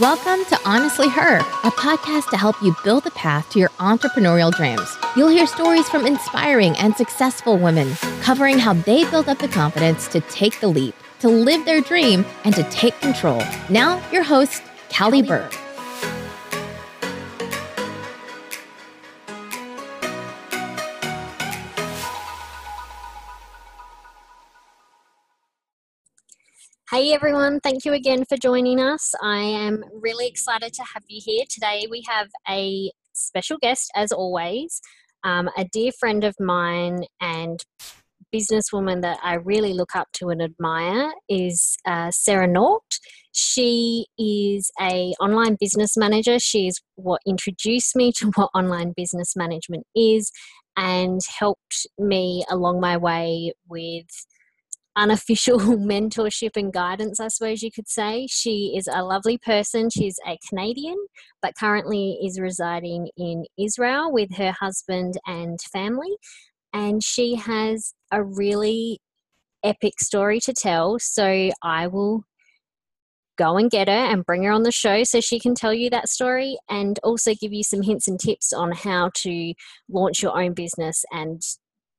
Welcome to Honestly Her, a podcast to help you build a path to your entrepreneurial dreams. You'll hear stories from inspiring and successful women, covering how they build up the confidence to take the leap, to live their dream, and to take control. Now, your host, Callie Burke. Hey everyone, thank you again for joining us. I am really excited to have you here. Today we have a special guest as always, a dear friend of mine and businesswoman that I really look up to and admire is Sarah Nort. She is an online business manager. She is what introduced me to what online business management is and helped me along my way with unofficial mentorship and guidance, I suppose you could say. She is a lovely person. She's a Canadian, but currently is residing in Israel with her husband and family. And she has a really epic story to tell. So I will go and get her and bring her on the show so she can tell you that story and also give you some hints and tips on how to launch your own business and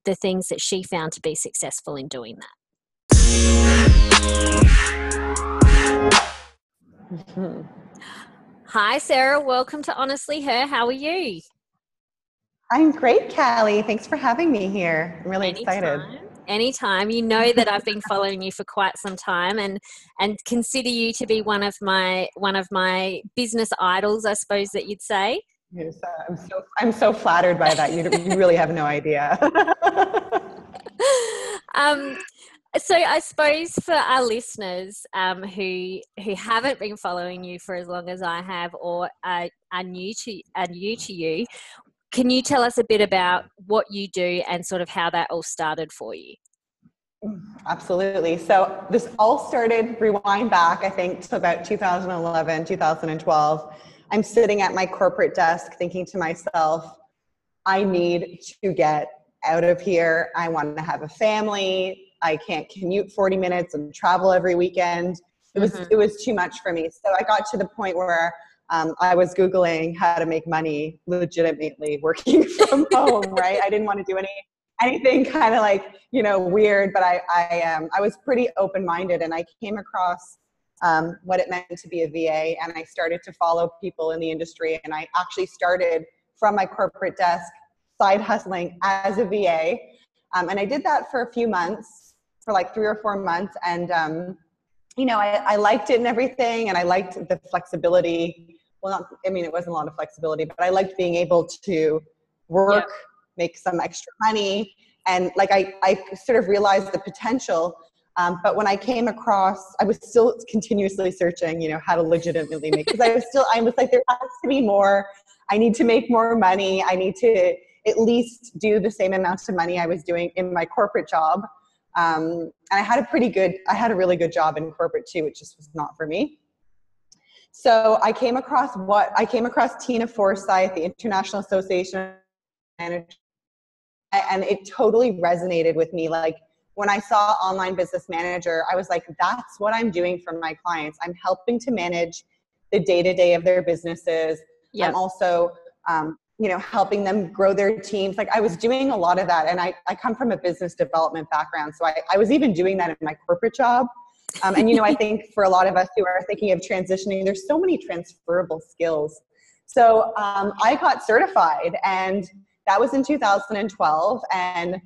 the things that she found to be successful in doing that. Hi Sarah, welcome to Honestly Her. How are you? I'm great, Callie. Thanks for having me here. I'm really excited. Anytime. You know that I've been following you for quite some time and consider you to be one of my business idols, I suppose that you'd say. Yes, I'm so flattered by that. You really have no idea. So I suppose for our listeners who haven't been following you for as long as I have or are new to you, can you tell us a bit about what you do and sort of how that all started for you? Absolutely. So this all started, rewind back, I think, to about 2011, 2012. I'm sitting at my corporate desk thinking to myself, I need to get out of here. I want to have a family. I can't commute 40 minutes and travel every weekend. It was too much for me. So I got to the point where I was Googling how to make money legitimately working from home, right? I didn't want to do anything kind of like, weird, but I was pretty open-minded, and I came across what it meant to be a VA, and I started to follow people in the industry, and I actually started from my corporate desk side hustling as a VA. And I did that for a few months. For like 3 or 4 months, and I liked it and everything, and I liked the flexibility. Well, it wasn't a lot of flexibility, but I liked being able to work, make some extra money, and like I sort of realized the potential. But when I came across, I was still continuously searching, how to legitimately make. Because I was like, there has to be more. I need to make more money. I need to at least do the same amount of money I was doing in my corporate job. And I had a really good job in corporate too, which just was not for me. So I came across Tina Forsyth, the International Association of Managers, and it totally resonated with me. Like when I saw online business manager, I was like, that's what I'm doing for my clients. I'm helping to manage the day-to-day of their businesses. Yes. I'm also, helping them grow their teams. Like I was doing a lot of that. And I come from a business development background. So I was even doing that in my corporate job. I think for a lot of us who are thinking of transitioning, there's so many transferable skills. So I got certified, and that was in 2012. And,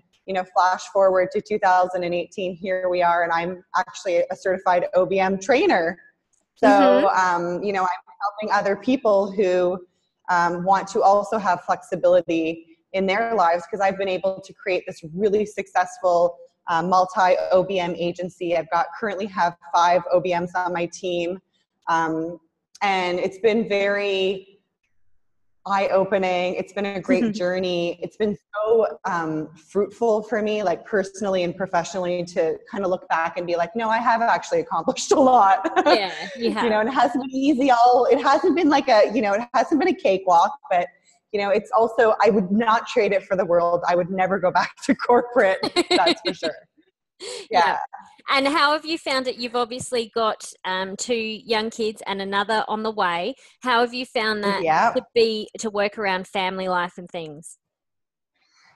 flash forward to 2018, here we are. And I'm actually a certified OBM trainer. So, I'm helping other people who want to also have flexibility in their lives, because I've been able to create this really successful multi-OBM agency. I've currently have 5 OBMs on my team, and it's been very eye-opening. It's been a great journey. It's been so fruitful for me, like personally and professionally, to kind of look back and be like, no, I have actually accomplished a lot. Yeah, you have. And it hasn't been easy. It hasn't been like it hasn't been a cakewalk, but it's also, I would not trade it for the world. I would never go back to corporate. That's for sure. Yeah. And how have you found it? You've obviously got 2 young kids and another on the way. How have you found that to work around family life and things?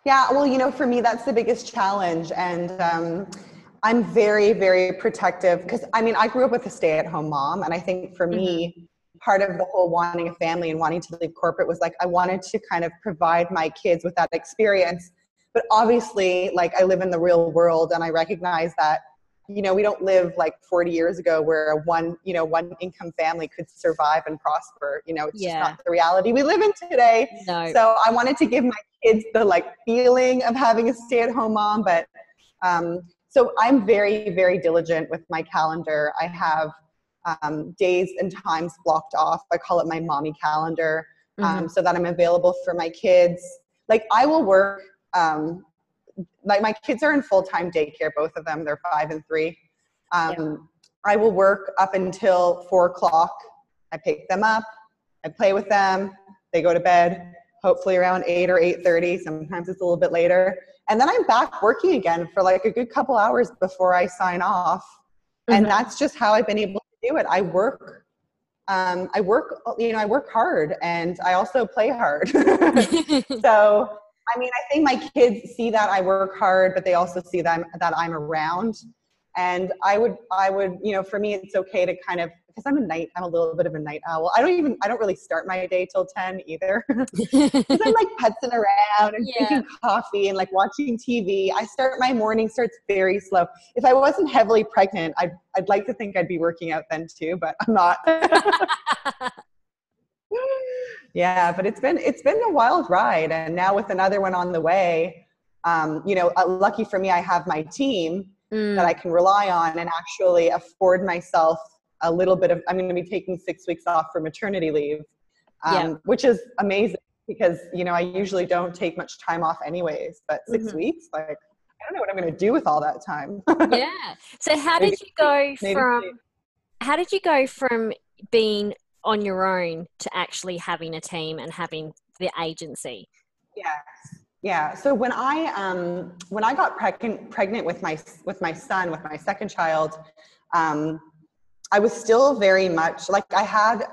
Yeah, well, you know, for me, that's the biggest challenge. And I'm very, very protective because, I mean, I grew up with a stay-at-home mom. And I think for me, part of the whole wanting a family and wanting to leave corporate was like, I wanted to kind of provide my kids with that experience. But obviously, like, I live in the real world and I recognize that, you know, we don't live like 40 years ago where one income family could survive and prosper. You know, it's just not the reality we live in today. No. So I wanted to give my kids the like feeling of having a stay-at-home mom. But so I'm very, very diligent with my calendar. I have days and times blocked off. I call it my mommy calendar so that I'm available for my kids. Like, I will work. Like, my kids are in full-time daycare, both of them. They're 5 and 3. I will work up until 4:00. I pick them up. I play with them. They go to bed, hopefully around 8 or 8:30. Sometimes it's a little bit later. And then I'm back working again for like a good couple hours before I sign off. And that's just how I've been able to do it. I work. I work hard, and I also play hard. So, I mean, I think my kids see that I work hard, but they also see that I'm around. And I would, you know, for me, it's okay to kind of, because I'm a little bit of a night owl. I don't really start my day till 10 either. Because I'm like putzing around and drinking coffee and like watching TV. My morning starts very slow. If I wasn't heavily pregnant, I'd like to think I'd be working out then too, but I'm not. Yeah, but it's been a wild ride. And now with another one on the way, you know, lucky for me, I have my team that I can rely on and actually afford myself a little bit of, I'm going to be taking 6 weeks off for maternity leave, which is amazing because, you know, I usually don't take much time off anyways, but 6 weeks, like, I don't know what I'm going to do with all that time. Yeah. So how did you go from being on your own to actually having a team and having the agency? Yeah. So when I got pregnant with my son, with my second child, I was still very much like I had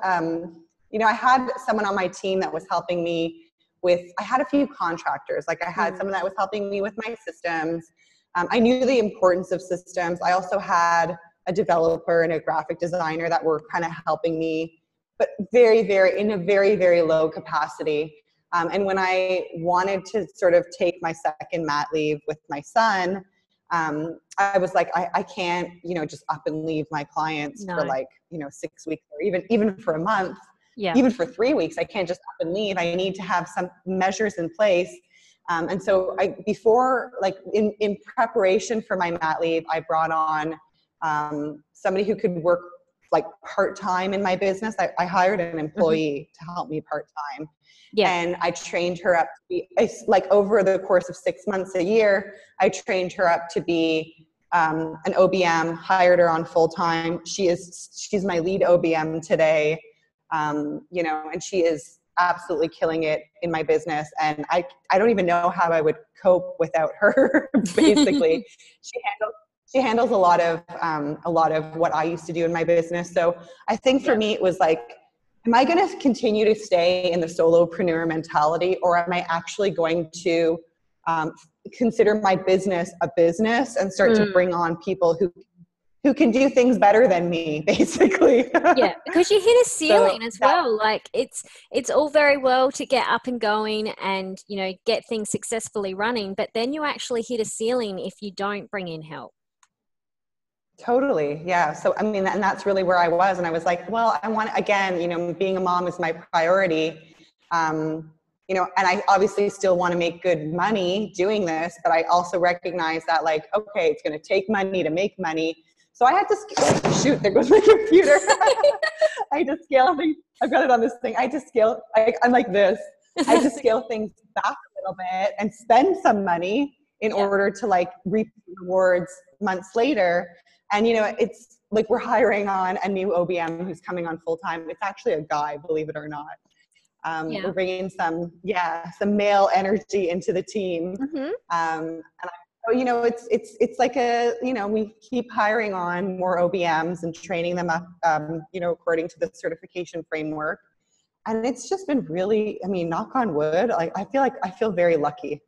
someone on my team that was helping me with. I had a few contractors. Like, I had someone that was helping me with my systems. I knew the importance of systems. I also had a developer and a graphic designer that were kind of helping me, but very, very, in a very, very low capacity. And when I wanted to sort of take my second mat leave with my son, I was like, I can't, you know, just up and leave my clients for like, you know, 6 weeks or even for a month, even for 3 weeks. I can't just up and leave. I need to have some measures in place. And so in preparation for my mat leave, I brought on somebody who could work like part-time in my business. I hired an employee to help me part-time. Yeah. And I trained her up to be like, over the course of 6 months, a year, I trained her up to be an OBM, hired her on full-time. She's my lead OBM today. You know, and she is absolutely killing it in my business. And I don't even know how I would cope without her. Basically, she handles a lot of what I used to do in my business. So I think for me, it was like, am I going to continue to stay in the solopreneur mentality, or am I actually going to consider my business a business and start to bring on people who can do things better than me, basically? Yeah, because you hit a ceiling Like, it's all very well to get up and going and, you know, get things successfully running, but then you actually hit a ceiling if you don't bring in help. Totally. Yeah. So, I mean, and that's really where I was. And I was like, well, I want, again, you know, being a mom is my priority. You know, and I obviously still want to make good money doing this, but I also recognize that, like, okay, it's going to take money to make money. So I had to, shoot, there goes my computer. I had to scale things. I've got it on this thing. I had to scale, I'm like this. I had to scale things back a little bit and spend some money in order to like reap rewards months later. And, you know, it's like, we're hiring on a new OBM who's coming on full time. It's actually a guy, believe it or not. We're bringing some male energy into the team. And I'm you know, it's like a, you know, we keep hiring on more OBMs and training them up, you know, according to the certification framework. And it's just been really, I mean, knock on wood, like, I feel very lucky.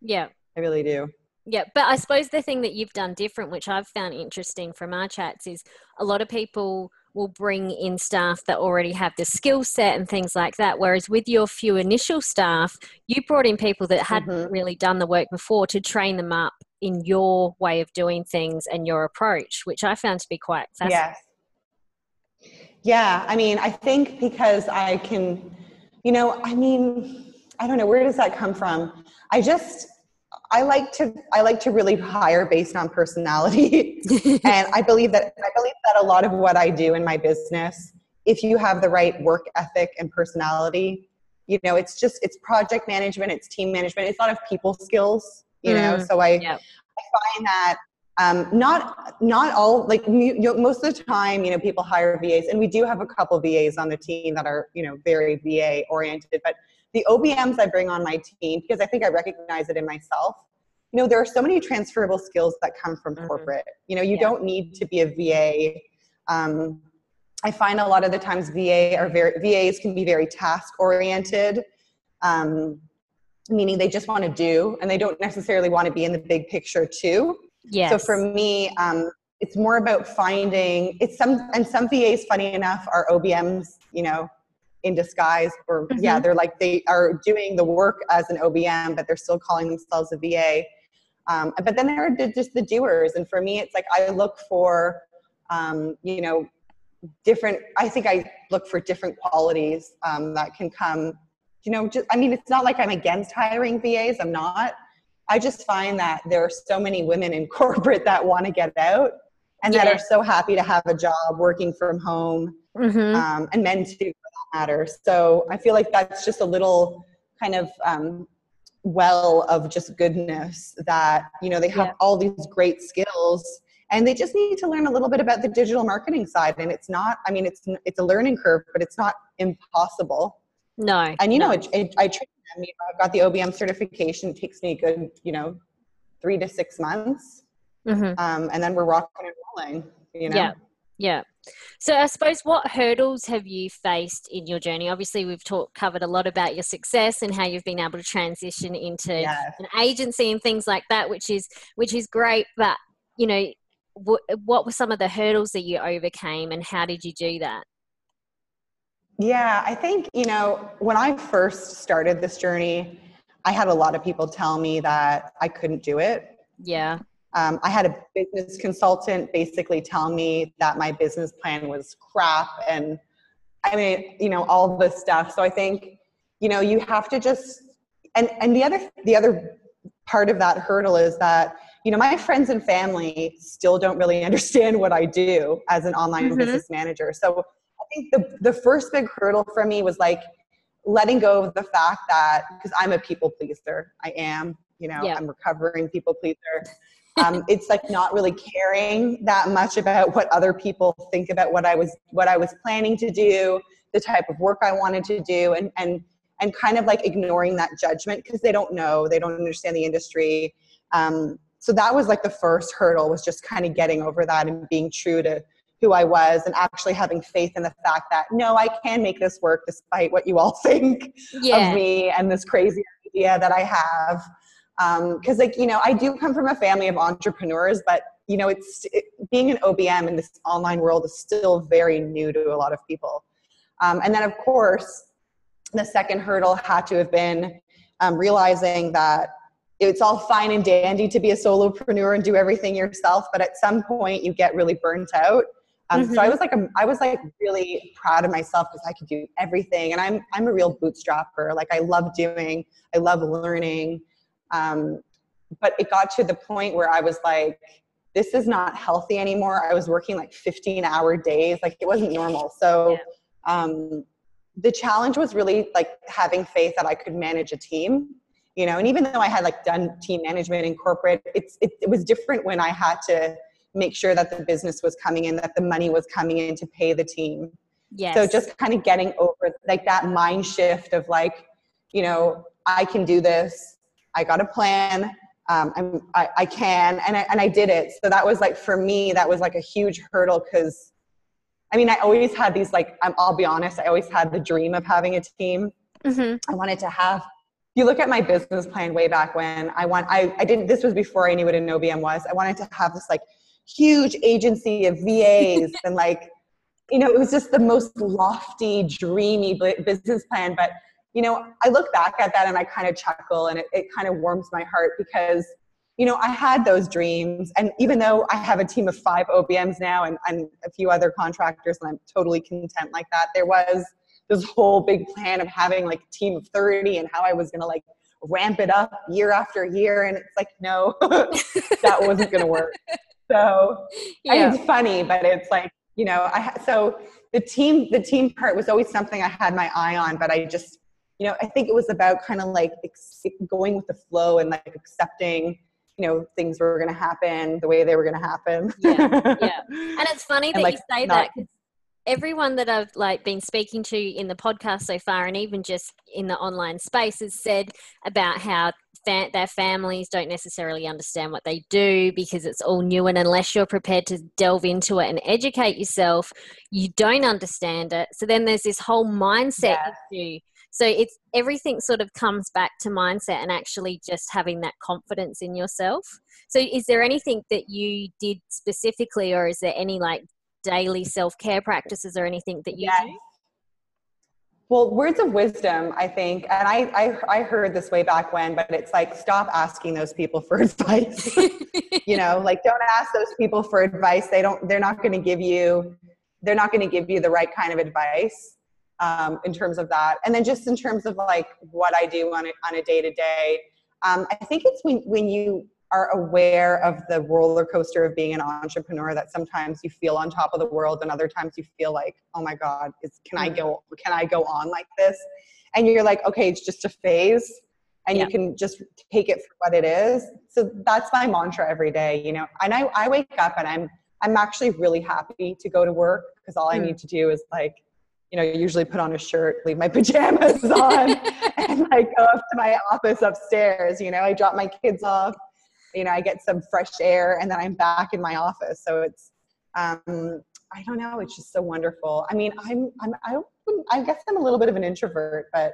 Yeah. I really do. Yeah. But I suppose the thing that you've done different, which I've found interesting from our chats, is a lot of people will bring in staff that already have the skill set and things like that. Whereas with your few initial staff, you brought in people that hadn't really done the work before to train them up in your way of doing things and your approach, which I found to be quite fascinating. Yeah. Yeah. I mean, I think because I can, you know, I mean, I don't know, where does that come from? I like to really hire based on personality. And I believe that a lot of what I do in my business, if you have the right work ethic and personality, you know, it's just, it's project management, it's team management, it's a lot of people skills, you know? So I find that, not all, like, most of the time, you know, people hire VAs, and we do have a couple VAs on the team that are, you know, very VA oriented, but the OBMs I bring on my team, because I think I recognize it in myself, you know, there are so many transferable skills that come from corporate. You know, you don't need to be a VA. I find a lot of the times VAs can be very task oriented, meaning they just want to do, and they don't necessarily want to be in the big picture too. Yes. So for me, it's more about finding, some VAs, funny enough, are OBMs, you know, in disguise, or they're like, they are doing the work as an OBM, but they're still calling themselves a VA. But then there are just the doers. And for me, it's like, I look for, you know, different qualities that can come, you know, just, I mean, it's not like I'm against hiring VAs. I'm not. I just find that there are so many women in corporate that want to get out and that are so happy to have a job working from home, and men too. So I feel like that's just a little kind of well of just goodness that, you know, they have all these great skills and they just need to learn a little bit about the digital marketing side. And it's not, I mean, it's a learning curve, but it's not impossible. No. And, you know, I train them. You know, I've got the OBM certification. It takes me a good, you know, 3 to 6 months. And then we're rocking and rolling, you know? Yeah. Yeah. So I suppose what hurdles have you faced in your journey? Obviously, we've covered a lot about your success and how you've been able to transition into an agency and things like that, which is great. But, you know, what were some of the hurdles that you overcame and how did you do that? Yeah, I think, you know, when I first started this journey, I had a lot of people tell me that I couldn't do it. Yeah. I had a business consultant basically tell me that my business plan was crap, and I mean, you know, all this stuff. So I think, you know, you have to just, and the other part of that hurdle is that, you know, my friends and family still don't really understand what I do as an online business manager. So I think the first big hurdle for me was like letting go of the fact that, because I'm a people pleaser, I am, you know, I'm recovering people pleaser. It's like not really caring that much about what other people think about what I was planning to do, the type of work I wanted to do, and kind of like ignoring that judgment because they don't know, they don't understand the industry. So that was like the first hurdle, was just kind of getting over that and being true to who I was and actually having faith in the fact that, no, I can make this work despite what you all think of me and this crazy idea that I have. Cause like, you know, I do come from a family of entrepreneurs, but you know, being an OBM in this online world is still very new to a lot of people. And then of course, the second hurdle had to have been, realizing that it's all fine and dandy to be a solopreneur and do everything yourself, but at some point you get really burnt out. So I was like really proud of myself because I could do everything. And I'm a real bootstrapper. Like I love learning. But it got to the point where I was like, this is not healthy anymore. I was working like 15-hour days. Like it wasn't normal. So, the challenge was really like having faith that I could manage a team, you know, and even though I had like done team management in corporate, it was different when I had to make sure that the business was coming in, that the money was coming in to pay the team. Yes. So just kind of getting over like that mind shift of like, you know, I can do this. I got a plan. I can, and I did it. So that was like, for me, that was like a huge hurdle, because I mean, I always had these, like, I'll be honest, I always had the dream of having a team. Mm-hmm. I wanted to have, you look at my business plan way back when, this was before I knew what an OBM was. I wanted to have this like huge agency of VAs and like, you know, it was just the most lofty, dreamy business plan. But, you know, I look back at that and I kind of chuckle, and it kind of warms my heart, because, you know, I had those dreams. And even though I have a team of 5 OBMs now and a few other contractors, and I'm totally content like that, there was this whole big plan of having like a team of 30 and how I was going to like ramp it up year after year. And it's like, no, that wasn't going to work. So yeah. I mean, it's funny, but it's like, you know, so the team part was always something I had my eye on, but I just, you know, I think it was about kind of like going with the flow and like accepting, you know, things were going to happen the way they were going to happen. Yeah. And it's funny that like, you say that, because everyone that I've like been speaking to in the podcast so far, and even just in the online space, has said about how their families don't necessarily understand what they do, because it's all new, and unless you're prepared to delve into it and educate yourself, you don't understand it. So then there's this whole mindset issue. So it's everything sort of comes back to mindset and actually just having that confidence in yourself. So is there anything that you did specifically, or is there any like daily self-care practices or anything that you do? Well, words of wisdom, I think, and I heard this way back when, but it's like, stop asking those people for advice. You know, like, don't ask those people for advice. They're not going to give you the right kind of advice in terms of that. And then just in terms of like what I do on a day-to-day, I think it's when you are aware of the roller coaster of being an entrepreneur, that sometimes you feel on top of the world and other times you feel like, oh my God, can I go on like this? And you're like, okay, it's just a phase, and you can just take it for what it is. So that's my mantra every day, you know, and I wake up and I'm actually really happy to go to work, because all I need to do is like, you know, usually put on a shirt, leave my pajamas on and like go up to my office upstairs. You know, I drop my kids off, you know, I get some fresh air, and then I'm back in my office. So it's, I don't know, it's just so wonderful. I mean, I guess I'm a little bit of an introvert, but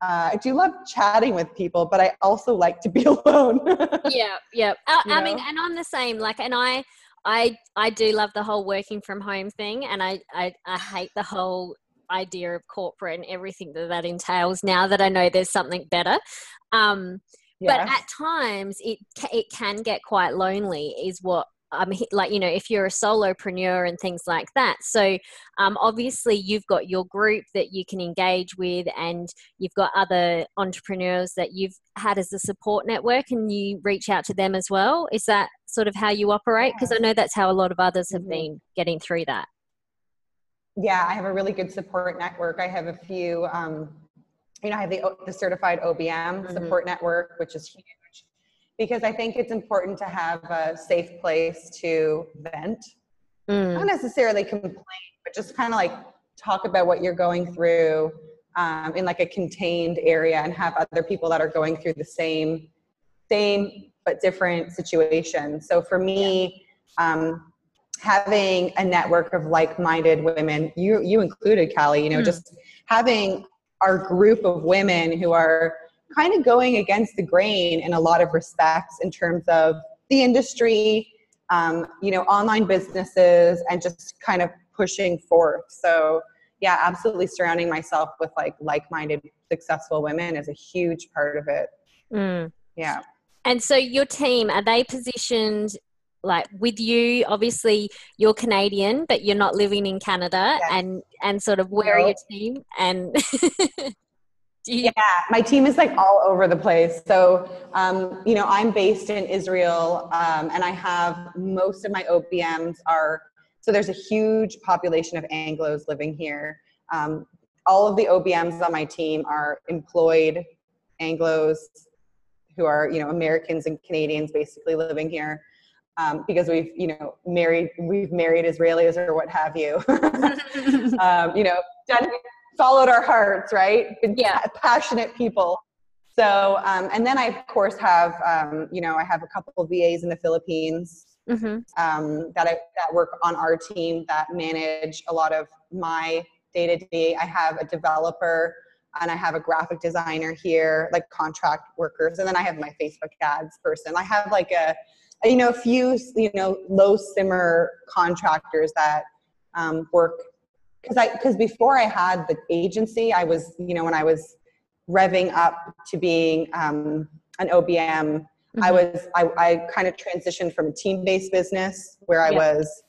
I do love chatting with people, but I also like to be alone. Yeah. I mean, and I'm the same, like, and I do love the whole working from home thing, and I hate the whole idea of corporate and everything that entails, now that I know there's something better. But at times it can get quite lonely, is what I'm like, you know, if you're a solopreneur and things like that. So obviously you've got your group that you can engage with, and you've got other entrepreneurs that you've had as a support network, and you reach out to them as well. Is that sort of how you operate? Because I know that's how a lot of others have been getting through that. Yeah, I have a really good support network. I have a few, you know, I have the certified OBM support network, which is huge, because I think it's important to have a safe place to vent, not necessarily complain, but just kind of like talk about what you're going through in like a contained area, and have other people that are going through the same but different situation. So for me, having a network of like-minded women, you included, Callie, you know, just having our group of women who are kind of going against the grain in a lot of respects in terms of the industry, you know, online businesses, and just kind of pushing forth. So yeah, absolutely surrounding myself with like-minded successful women is a huge part of it. Yeah. And so your team, are they positioned like with you? Obviously you're Canadian, but you're not living in Canada, and sort of where are your team? And my team is like all over the place. So, you know, I'm based in Israel, and I have most of my OBMs so there's a huge population of Anglos living here. All of the OBMs on my team are employed Anglos who are, you know, Americans and Canadians basically living here. Because we've, you know, married Israelis or what have you, you know, followed our hearts, right? Passionate people. So, and then I, of course, have, you know, I have a couple of VAs in the Philippines that work on our team that manage a lot of my day-to-day. I have a developer and I have a graphic designer here, like contract workers. And then I have my Facebook ads person. I have like a few, low simmer contractors that work. Because before I had the agency, I was, when I was revving up to being an OBM, mm-hmm. I kind of transitioned from a team-based business where I was,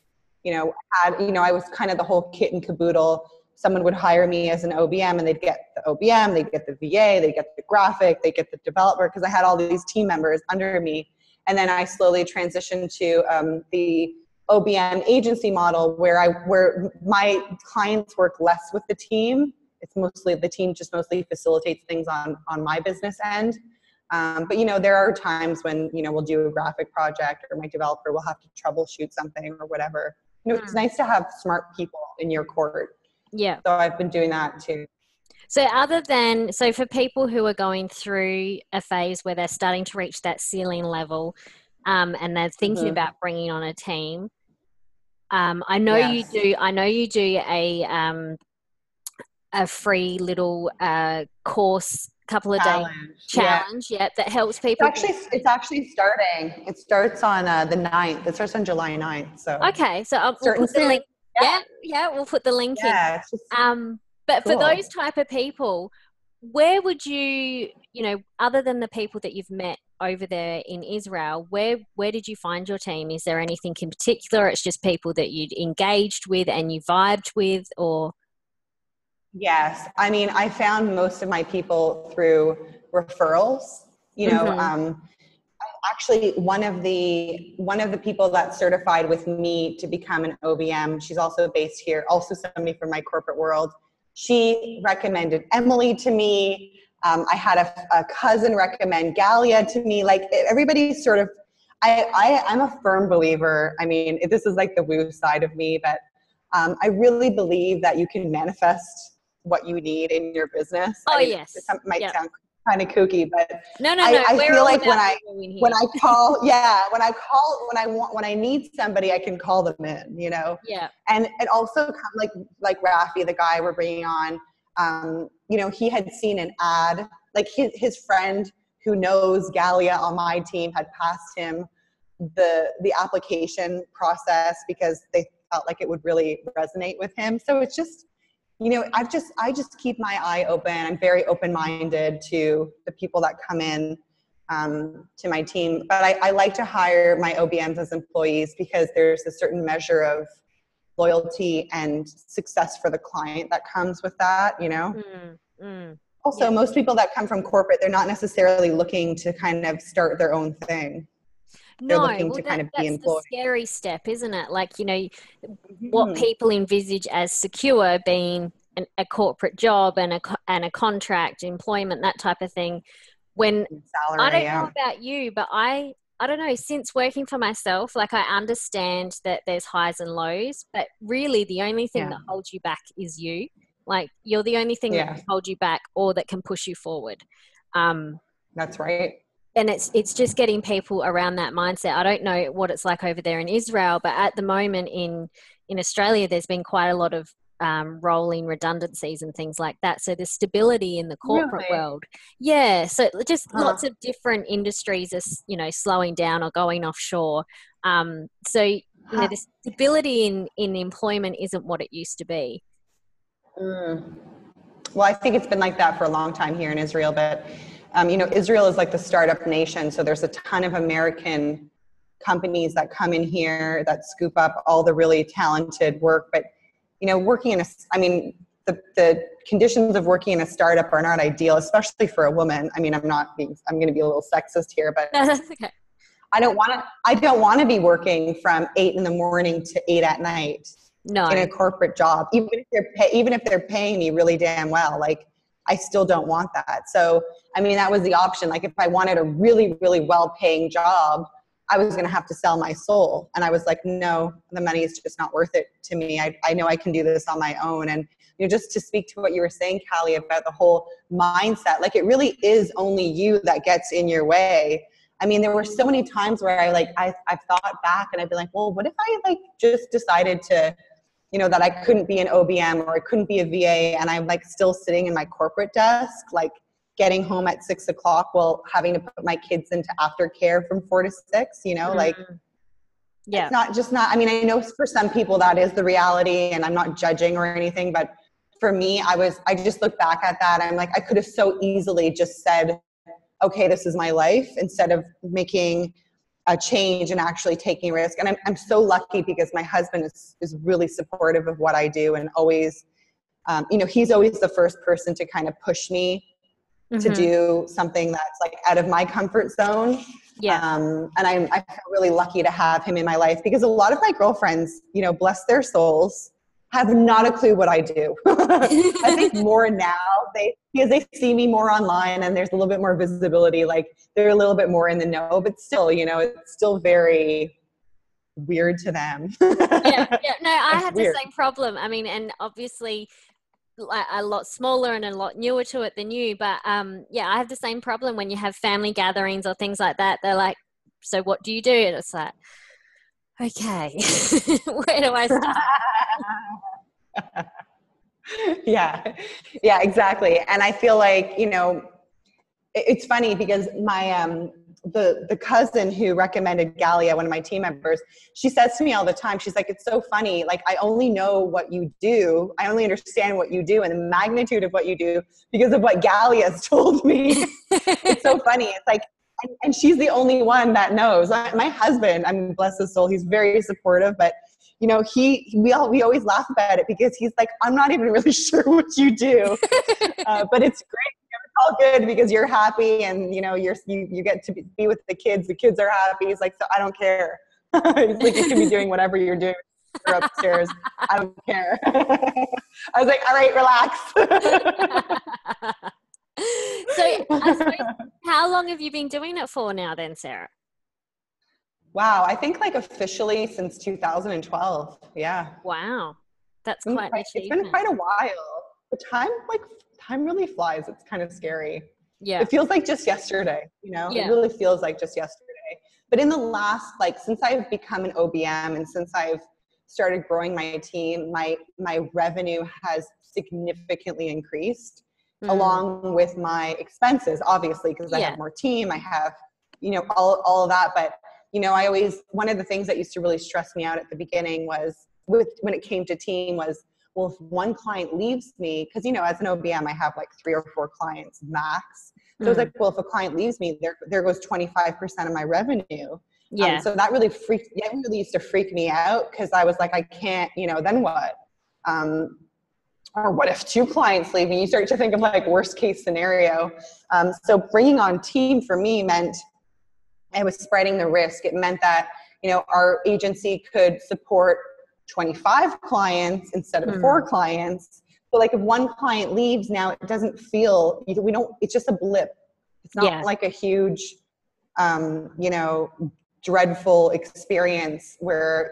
I was kind of the whole kit and caboodle. Someone would hire me as an OBM and they'd get the OBM, they'd get the VA, they'd get the graphic, they'd get the developer, because I had all these team members under me. And then I slowly transitioned to the OBM agency model where my clients work less with the team. It's mostly the team just mostly facilitates things on my business end. But there are times when, we'll do a graphic project or my developer will have to troubleshoot something or whatever. It's nice to have smart people in your court. Yeah. So I've been doing that too. So so for people who are going through a phase where they're starting to reach that ceiling level, and they're thinking mm-hmm. about bringing on a team, I know you do a free little course, couple of day challenge, that helps people. It's actually starting. It starts on the 9th. It starts on July 9th. So okay, so we'll put the link. We'll put the link in. It's just but cool. For those type of people, where would you, other than the people that you've met over there in Israel, where did you find your team? Is there anything in particular? It's just people that you'd engaged with and you vibed with, or? Yes. I mean, I found most of my people through referrals, mm-hmm. Actually one of the people that certified with me to become an OBM, she's also based here, also somebody from my corporate world. She recommended Emily to me. I had a cousin recommend Gallia to me. Like everybody's sort of, I'm a firm believer. I mean, this is like the woo side of me, but I really believe that you can manifest what you need in your business. Oh, yes. It might sound kind of kooky, but no. I feel like when I need somebody, I can call them in, Yeah. And it also like Raffy, the guy we're bringing on, he had seen an ad, like his friend who knows Gallia on my team had passed him the application process because they felt like it would really resonate with him. So it's just, I just keep my eye open. I'm very open-minded to the people that come in to my team. But I like to hire my OBMs as employees because there's a certain measure of loyalty and success for the client that comes with that, Also, most people that come from corporate, they're not necessarily looking to kind of start their own thing. No, that's the scary step, isn't it? Like, what people envisage as secure being a corporate job and a contract, employment, that type of thing. When salary, I don't know about you, but I don't know, since working for myself, like I understand that there's highs and lows, but really the only thing that holds you back is you. Like you're the only thing that can hold you back or that can push you forward. That's right. And it's just getting people around that mindset. I don't know what it's like over there in Israel, but at the moment in Australia, there's been quite a lot of rolling redundancies and things like that. So there's stability in the corporate world. Yeah. So just lots of different industries are, slowing down or going offshore. The stability in employment isn't what it used to be. Mm. Well, I think it's been like that for a long time here in Israel, but Israel is like the startup nation. So there's a ton of American companies that come in here that scoop up all the really talented work. But, working the conditions of working in a startup are not ideal, especially for a woman. I mean, I'm going to be a little sexist here, but no, that's okay. I don't want to be working from 8 a.m. to 8 p.m. No, in a corporate job, even if they're paying me really damn well, like I still don't want that. So, that was the option. Like if I wanted a really, really well-paying job, I was going to have to sell my soul. And I was like, no, the money is just not worth it to me. I know I can do this on my own. And you know, just to speak to what you were saying, Callie, about the whole mindset, like it really is only you that gets in your way. I mean, there were so many times where I've thought back and I'd be like, well, what if I like just decided to, you know, that I couldn't be an OBM or I couldn't be a VA, and I'm like still sitting in my corporate desk, like getting home at 6 o'clock while having to put my kids into aftercare from 4 to 6, you know, mm-hmm. like, yeah, it's not just not, I mean, I know for some people that is the reality and I'm not judging or anything, but for me, I just look back at that. I'm like, I could have so easily just said, okay, this is my life, instead of making a change and actually taking risk. And I'm so lucky because my husband is really supportive of what I do, and always, you know, he's always the first person to kind of push me mm-hmm. to do something that's like out of my comfort zone. Yeah. And I feel really lucky to have him in my life, because a lot of my girlfriends, you know, bless their souls, have not a clue what I do. I think more now because they see me more online and there's a little bit more visibility, like they're a little bit more in the know, but still, you know, it's still very weird to them. Yeah. No, I had the same problem. I mean, and obviously a lot smaller and a lot newer to it than you, but yeah, I have the same problem when you have family gatherings or things like that. They're like, so what do you do? And it's like, okay, where do I start? Yeah, exactly. And I feel like, you know, it's funny because my the cousin who recommended Gallia, one of my team members, she says to me all the time, she's like, it's so funny, like I only know what you do, I only understand what you do and the magnitude of what you do because of what Gallia has told me. It's so funny. It's like, and she's the only one that knows. My husband, I mean, bless his soul, he's very supportive, but you know, we always laugh about it because he's like, I'm not even really sure what you do, but it's great. It's all good because you're happy, and you know, you get to be with the kids. The kids are happy. He's like, so I don't care. He's like, you can be doing whatever you're doing. You're upstairs. I don't care. I was like, all right, relax. So, I suppose, how long have you been doing it for now, then, Sarah? Wow, I think like officially since 2012. Yeah. Wow, that's quite. It's been quite a while. The time really flies. It's kind of scary. Yeah. It feels like just yesterday. You know, yeah. It really feels like just yesterday. But in the last, like, since I've become an OBM and since I've started growing my team, my revenue has significantly increased, mm-hmm. along with my expenses, obviously, because I have more team. I have, you know, all of that, but. You know, I always, one of the things that used to really stress me out at the beginning was when it came to team was, well, if one client leaves me, because, you know, as an OBM, I have like 3 or 4 clients max. So it's like, well, if a client leaves me, there goes 25% of my revenue. Yeah. So that really used to freak me out because I was like, I can't, you know, then what? Or what if 2 clients leave me? You start to think of like worst case scenario. So bringing on team for me meant, I was spreading the risk. It meant that, you know, our agency could support 25 clients instead of 4 clients. So like if one client leaves now, it doesn't feel, it's just a blip. It's not like a huge, you know, dreadful experience where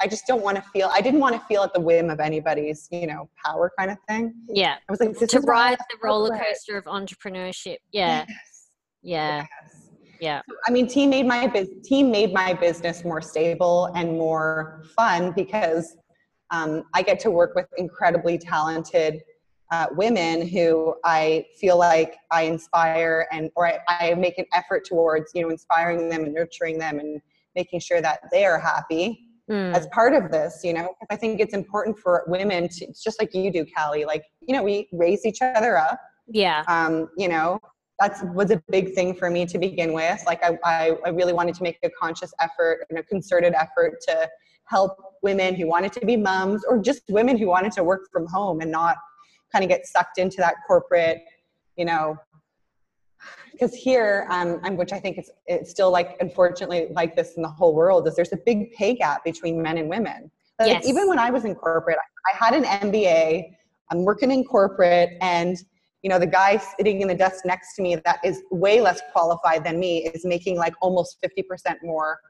I just I didn't want to feel at the whim of anybody's, you know, power kind of thing. Yeah. I was like, this to is ride the roller coaster of entrepreneurship. Yeah. Yes. Yeah. Yes. Yeah. I mean, team made my business more stable and more fun because I get to work with incredibly talented women who I feel like I inspire or I make an effort towards, you know, inspiring them and nurturing them and making sure that they are happy as part of this, you know. I think it's important for women to, it's just like you do, Callie, like, you know, we raise each other up. Yeah. You know, that was a big thing for me to begin with. Like I really wanted to make a conscious effort and a concerted effort to help women who wanted to be moms or just women who wanted to work from home and not kind of get sucked into that corporate, you know, because here, which I think it's still like, unfortunately, like this in the whole world, is there's a big pay gap between men and women. Like, yes. Even when I was in corporate, I had an MBA, I'm working in corporate, and you know, the guy sitting in the desk next to me that is way less qualified than me is making like almost 50% more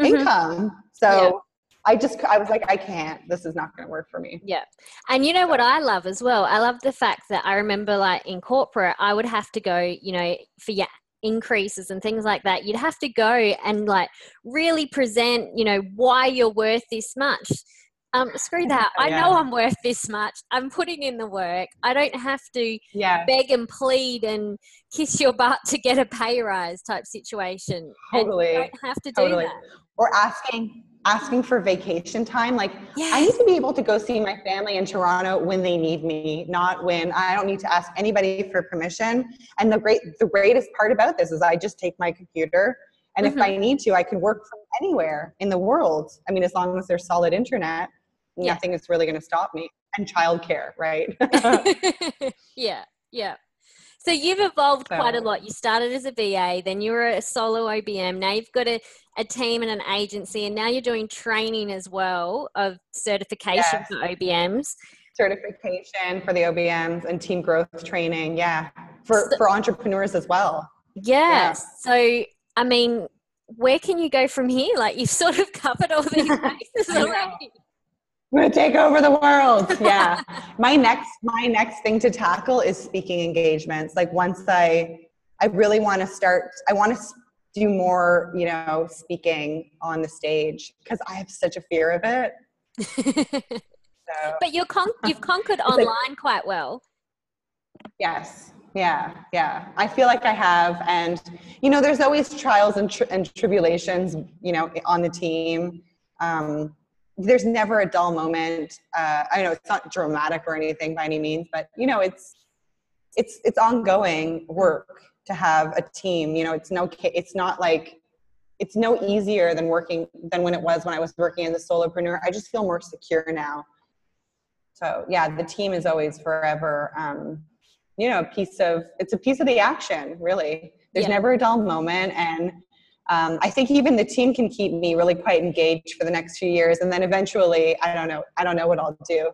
income. So I was like, I can't, this is not going to work for me. Yeah. And you know what I love as well? I love the fact that I remember like in corporate, I would have to go, you know, for increases and things like that. You'd have to go and like really present, you know, why you're worth this much. Screw that. I know I'm worth this much. I'm putting in the work. I don't have to beg and plead and kiss your butt to get a pay rise type situation. Totally. And you don't have to do that. Or asking for vacation time. Like, I need to be able to go see my family in Toronto when they need me, not when I don't need to ask anybody for permission. And the greatest part about this is I just take my computer, and if I need to, I can work from anywhere in the world. I mean, as long as there's solid internet, nothing is really going to stop me. And childcare, right? Yeah. So you've evolved quite a lot. You started as a VA, then you were a solo OBM. Now you've got a team and an agency, and now you're doing training as well of certification for OBMs. Certification for the OBMs and team growth training. Yeah. For entrepreneurs as well. So, I mean, where can you go from here? Like, you've sort of covered all these bases already. I'm going to take over the world. Yeah. my next thing to tackle is speaking engagements. Like, once I really want to start, I want to do more, you know, speaking on the stage, because I have such a fear of it. But you've conquered online quite well. Yes. Yeah. I feel like I have. And, you know, there's always trials and tribulations, you know, on the team. There's never a dull moment. I know it's not dramatic or anything by any means, but you know, it's ongoing work to have a team. You know, it's no easier than when it was when I was working as a solopreneur. I just feel more secure now. So yeah, the team is always forever, you know, it's a piece of the action, really. There's never a dull moment. And I think even the team can keep me really quite engaged for the next few years. And then eventually, I don't know what I'll do.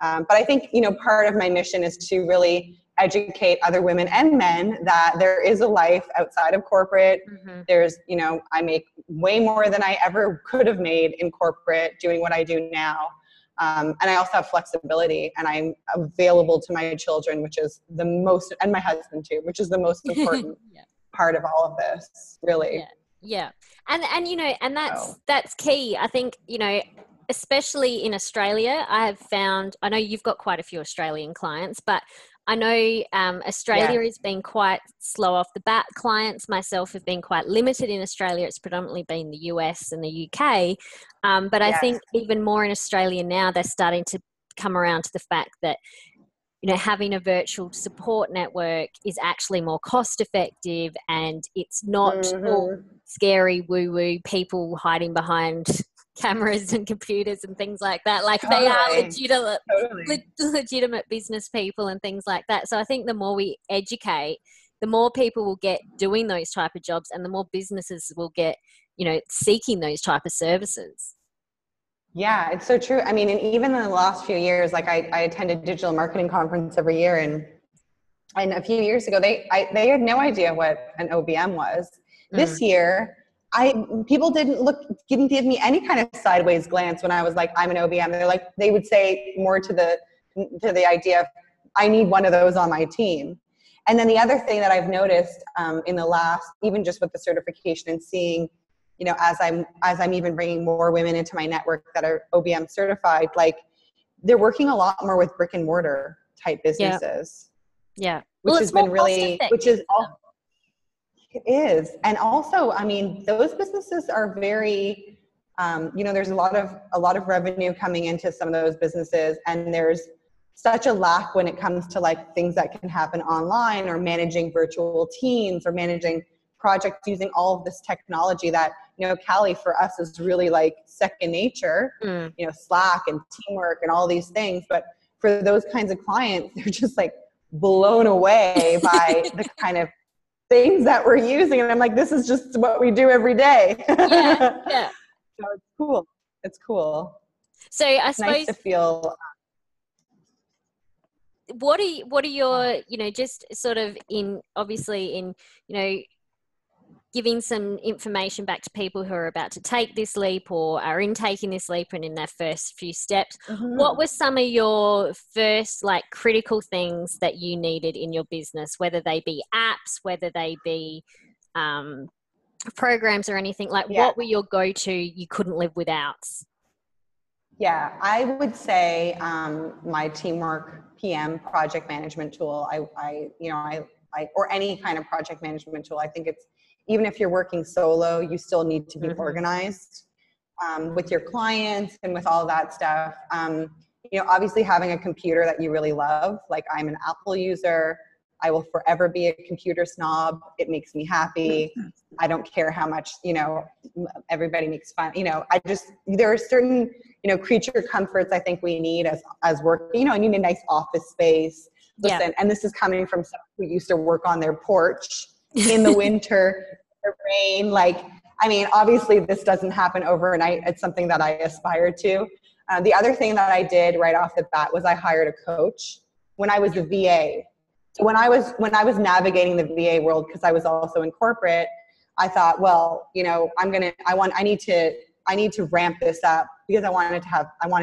But I think, you know, part of my mission is to really educate other women and men that there is a life outside of corporate. Mm-hmm. There's, you know, I make way more than I ever could have made in corporate doing what I do now. And I also have flexibility, and I'm available to my children, which is the most, and my husband too, which is the most important part of all of this, really. Yeah. And you know, and that's key. I think, you know, especially in Australia, I have found, I know you've got quite a few Australian clients, but I know Australia has been quite slow off the bat. Clients myself have been quite limited in Australia. It's predominantly been the US and the UK. But I think even more in Australia now, they're starting to come around to the fact that, you know, having a virtual support network is actually more cost effective, and it's not all scary woo-woo people hiding behind cameras and computers and things like that. Like, they are legitimate business people and things like that. So I think the more we educate, the more people will get doing those type of jobs, and the more businesses will get, you know, seeking those type of services. Yeah, it's so true. I mean, and even in the last few years, like I attend a digital marketing conference every year, and a few years ago they had no idea what an OBM was. This year, people didn't give me any kind of sideways glance when I was like, I'm an OBM. They're like, they would say more to the idea of, I need one of those on my team. And then the other thing that I've noticed in the last, even just with the certification and seeing, you know, as I'm even bringing more women into my network that are OBM certified, like they're working a lot more with brick and mortar type businesses. Yeah. Which has been really, which is all. It is. And also, I mean, those businesses are very, you know, there's a lot of revenue coming into some of those businesses, and there's such a lack when it comes to like things that can happen online, or managing virtual teams, or managing projects using all of this technology that, you know, Callie, for us is really like second nature, you know, Slack and Teamwork and all these things. But for those kinds of clients, they're just like blown away by the kind of things that we're using, and I'm like, this is just what we do every day. Yeah. So it's cool. So I suppose nice to feel. What are your, you know, just sort of in, obviously in, you know, giving some information back to people who are about to take this leap or are in taking this leap and in their first few steps. Mm-hmm. What were some of your first like critical things that you needed in your business, whether they be apps, whether they be programs or anything? Like what were your go-to you couldn't live without? Yeah, I would say my Teamwork PM project management tool. I or any kind of project management tool. I think it's, even if you're working solo, you still need to be organized with your clients and with all that stuff. You know, obviously having a computer that you really love, like I'm an Apple user, I will forever be a computer snob. It makes me happy. I don't care how much, you know, everybody makes fun. You know, I just, there are certain, you know, creature comforts I think we need as work, you know, I need a nice office space. Listen, and this is coming from someone who used to work on their porch in the winter, the rain. Like, I mean, obviously this doesn't happen overnight. It's something that I aspire to. The other thing that I did right off the bat was I hired a coach when I was a VA. So when I was navigating the VA world, because I was also in corporate, I thought, well, you know, I need to ramp this up because I wanted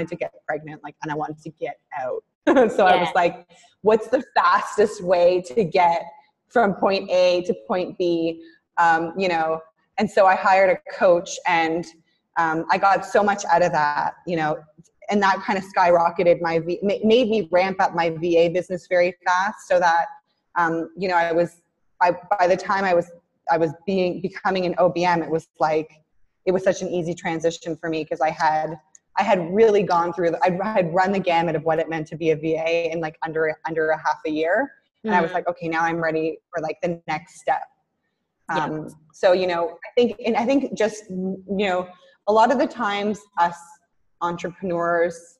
to get pregnant, like, and I wanted to get out. So I was like, what's the fastest way to get from point A to point B? You know, and so I hired a coach, and I got so much out of that, you know, and that kind of skyrocketed my, made me ramp up my VA business very fast, so that, you know, by the time I was becoming an OBM, it was such an easy transition for me, because I had really gone through, I had run the gamut of what it meant to be a VA in like under a half a year. And I was like, okay, now I'm ready for like the next step. So, you know, I think just, you know, a lot of the times us entrepreneurs,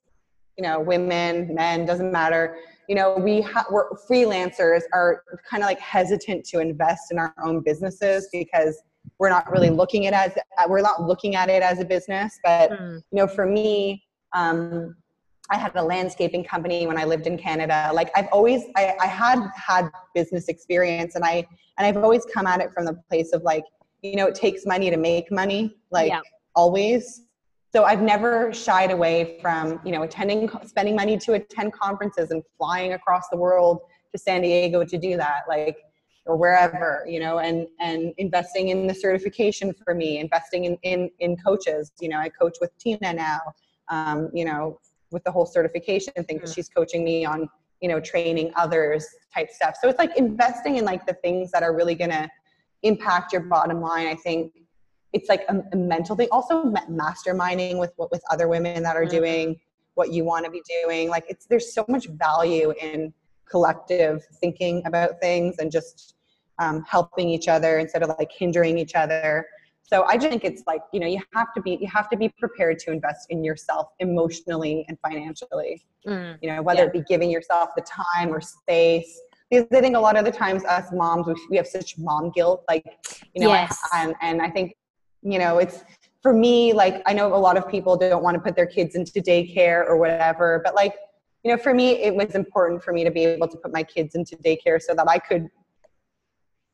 you know, women, men, doesn't matter, you know, we're freelancers are kind of like hesitant to invest in our own businesses, because we're not really looking at it as, we're not looking at it as a business. But, you know, for me, I had a landscaping company when I lived in Canada. Like I had business experience, and I've always come at it from the place of like, you know, it takes money to make money, like always. So I've never shied away from, you know, spending money to attend conferences and flying across the world to San Diego to do that, like, or wherever, you know, and investing in the certification for me, investing in coaches. You know, I coach with Tina now, you know, with the whole certification thing, because she's coaching me on, you know, training others type stuff. So it's like investing in like the things that are really going to impact your bottom line. I think it's like a mental thing. Also masterminding with other women that are doing what you want to be doing. Like there's so much value in collective thinking about things and just helping each other instead of like hindering each other. So I just think it's like, you know, you have to be prepared to invest in yourself emotionally and financially, you know, whether it be giving yourself the time or space. Because I think a lot of the times us moms, we have such mom guilt, like, you know, and I think, you know, it's, for me, like, I know a lot of people don't want to put their kids into daycare or whatever, but like, you know, for me, it was important for me to be able to put my kids into daycare so that I could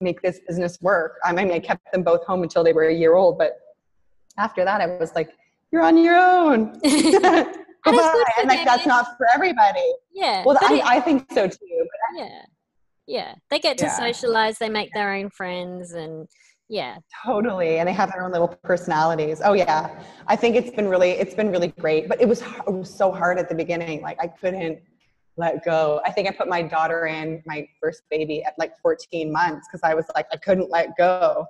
make this business work. I mean, I kept them both home until they were a year old, but after that I was like, you're on your own. And like, that's not for everybody. Yeah. Well, I think so too. But they get to socialize, they make their own friends, and totally, and they have their own little personalities. Oh yeah, I think it's been really great, but it was so hard at the beginning. Like I couldn't let go. I think I put my daughter in, my first baby, at like 14 months because I was like, I couldn't let go.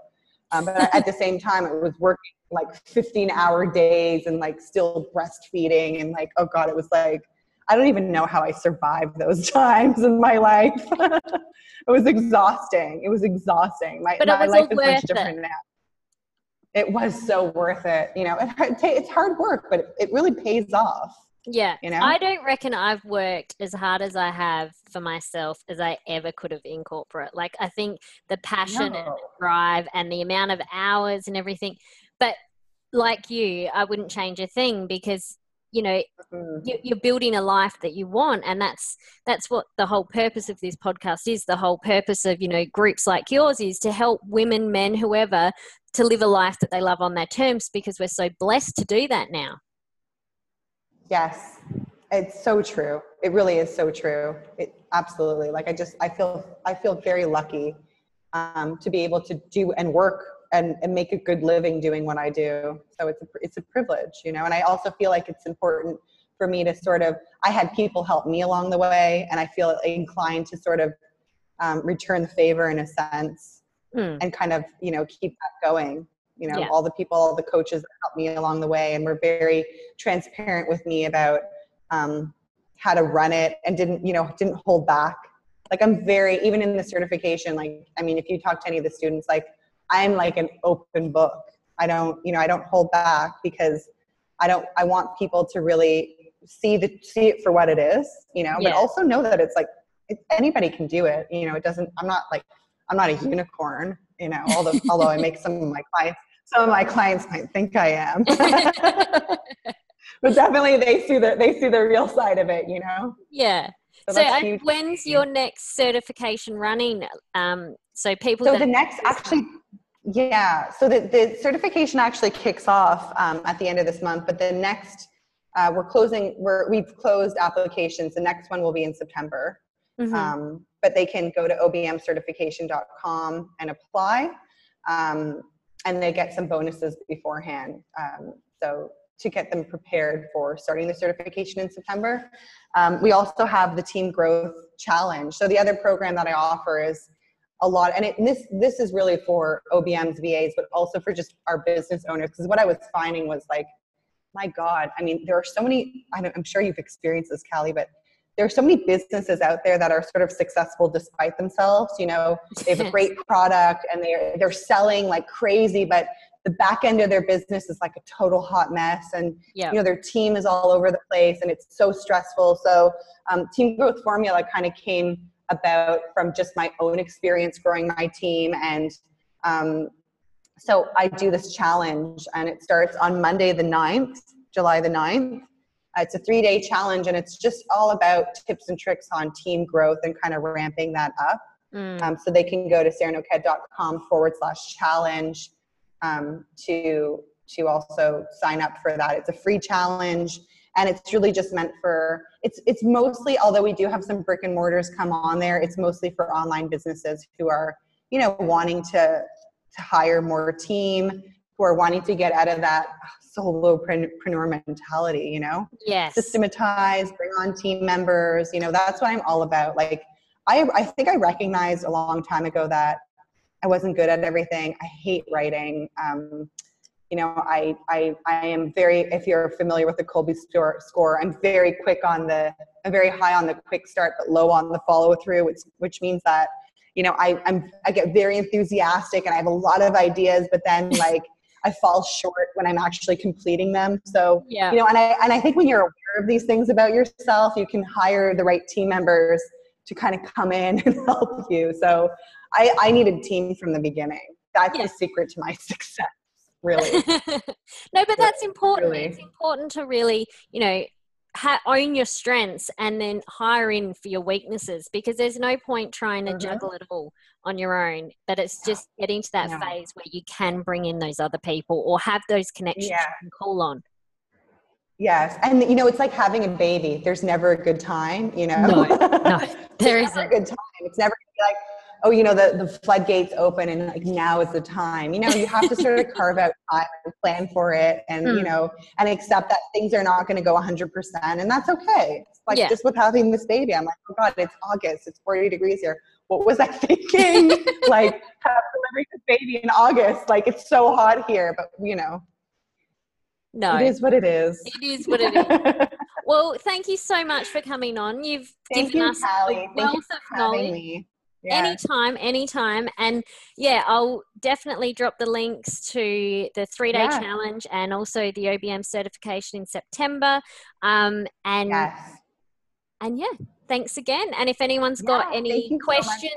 But at the same time, it was working like 15-hour days and like still breastfeeding, and like, oh God, it was like, I don't even know how I survived those times in my life. It was exhausting. It was exhausting. My life is much different now. It was so worth it. You know, it's hard work, but it really pays off. Yeah, you know? I don't reckon I've worked as hard as I have for myself as I ever could have in corporate. Like I think the passion and the drive and the amount of hours and everything, but like you, I wouldn't change a thing, because you know, you're building a life that you want. And that's what the whole purpose of this podcast is. The whole purpose of, you know, groups like yours is to help women, men, whoever, to live a life that they love on their terms, because we're so blessed to do that now. Yes. It's so true. It really is so true. Absolutely. Like I feel very lucky to be able to do and work and make a good living doing what I do. So it's a privilege, you know, and I also feel like it's important for me to sort of, I had people help me along the way, and I feel inclined to sort of return the favor in a sense and kind of, you know, keep that going. You know, all the people, all the coaches that helped me along the way and were very transparent with me about how to run it, and didn't hold back. Like I'm very, even in the certification, like, I mean, if you talk to any of the students, like I'm like an open book. I don't hold back, because I want people to really see it for what it is, you know, but also know that it's like, anybody can do it. You know, I'm not a unicorn, you know, although I make some of my clients might think I am, but definitely they see the real side of it, you know? Yeah. So and when's your next certification running? So the certification actually kicks off at the end of this month, but the next, we've closed applications. The next one will be in September. Mm-hmm. But they can go to obmcertification.com and apply, and they get some bonuses beforehand. So to get them prepared for starting the certification in September. We also have the Team Growth Challenge. So the other program that I offer is a lot, and this is really for OBMs, VAs, but also for just our business owners. Because what I was finding was like, my God, I mean, there are so many, I'm sure you've experienced this, Callie, but there are so many businesses out there that are sort of successful despite themselves. You know, they have a great product and they're selling like crazy, but the back end of their business is like a total hot mess, and you know, their team is all over the place and it's so stressful. So Team Growth Formula kind of came about from just my own experience growing my team. And so I do this challenge, and it starts on Monday the 9th, July the 9th. It's a 3-day challenge, and it's just all about tips and tricks on team growth and kind of ramping that up. So they can go to saranacad.com/challenge to also sign up for that. It's a free challenge, and it's really just meant for, it's mostly, although we do have some brick and mortars come on there, it's mostly for online businesses who are, you know, wanting to hire more team, who are wanting to get out of that solopreneur mentality, you know? Yes. Systematize, bring on team members, you know, that's what I'm all about. Like, I think I recognized a long time ago that I wasn't good at everything. I hate writing. You know, I am very, if you're familiar with the Colby score, I'm very quick on I'm very high on the quick start, but low on the follow through, which means that, you know, I get very enthusiastic and I have a lot of ideas, but then like, I fall short when I'm actually completing them. So, you know, and I think when you're aware of these things about yourself, you can hire the right team members to kind of come in and help you. So I needed team from the beginning. That's the secret to my success, really. No, but that's important. Really. It's important to really, you know, own your strengths and then hire in for your weaknesses, because there's no point trying to juggle it all on your own, but it's just getting to that phase where you can bring in those other people or have those connections you can call on. Yes. And you know, it's like having a baby. There's never a good time, you know? No, there isn't a good time. It's never like, oh, you know, the floodgates open and like now is the time, you know, you have to sort of carve out time and plan for it, and, you know, and accept that things are not going to go 100%, and that's okay. It's like just with having this baby, I'm like, oh God, it's August. It's 40 degrees here. What was I thinking? Like delivering this baby in August. Like it's so hot here, but you know. No. It is what it is. It is what it is. Well, thank you so much for coming on. You've given us a wealth of knowledge. Yeah. Anytime. And yeah, I'll definitely drop the links to the 3-day challenge and also the OBM certification in September. And yeah, thanks again. And if anyone's got any questions,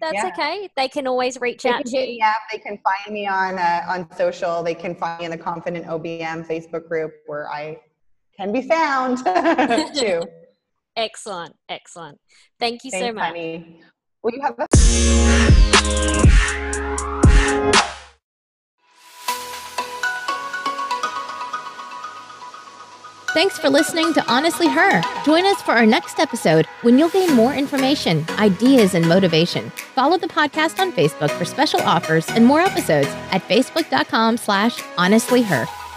that's okay. They can always reach out to you. Yeah, they can find me on social. They can find me in the Confident OBM Facebook group, where I can be found too. Excellent, excellent. Thank you so much. Honey. Well, you have Thanks for listening to Honestly Her. Join us for our next episode when you'll gain more information, ideas, and motivation. Follow the podcast on Facebook for special offers and more episodes at facebook.com/honestlyher.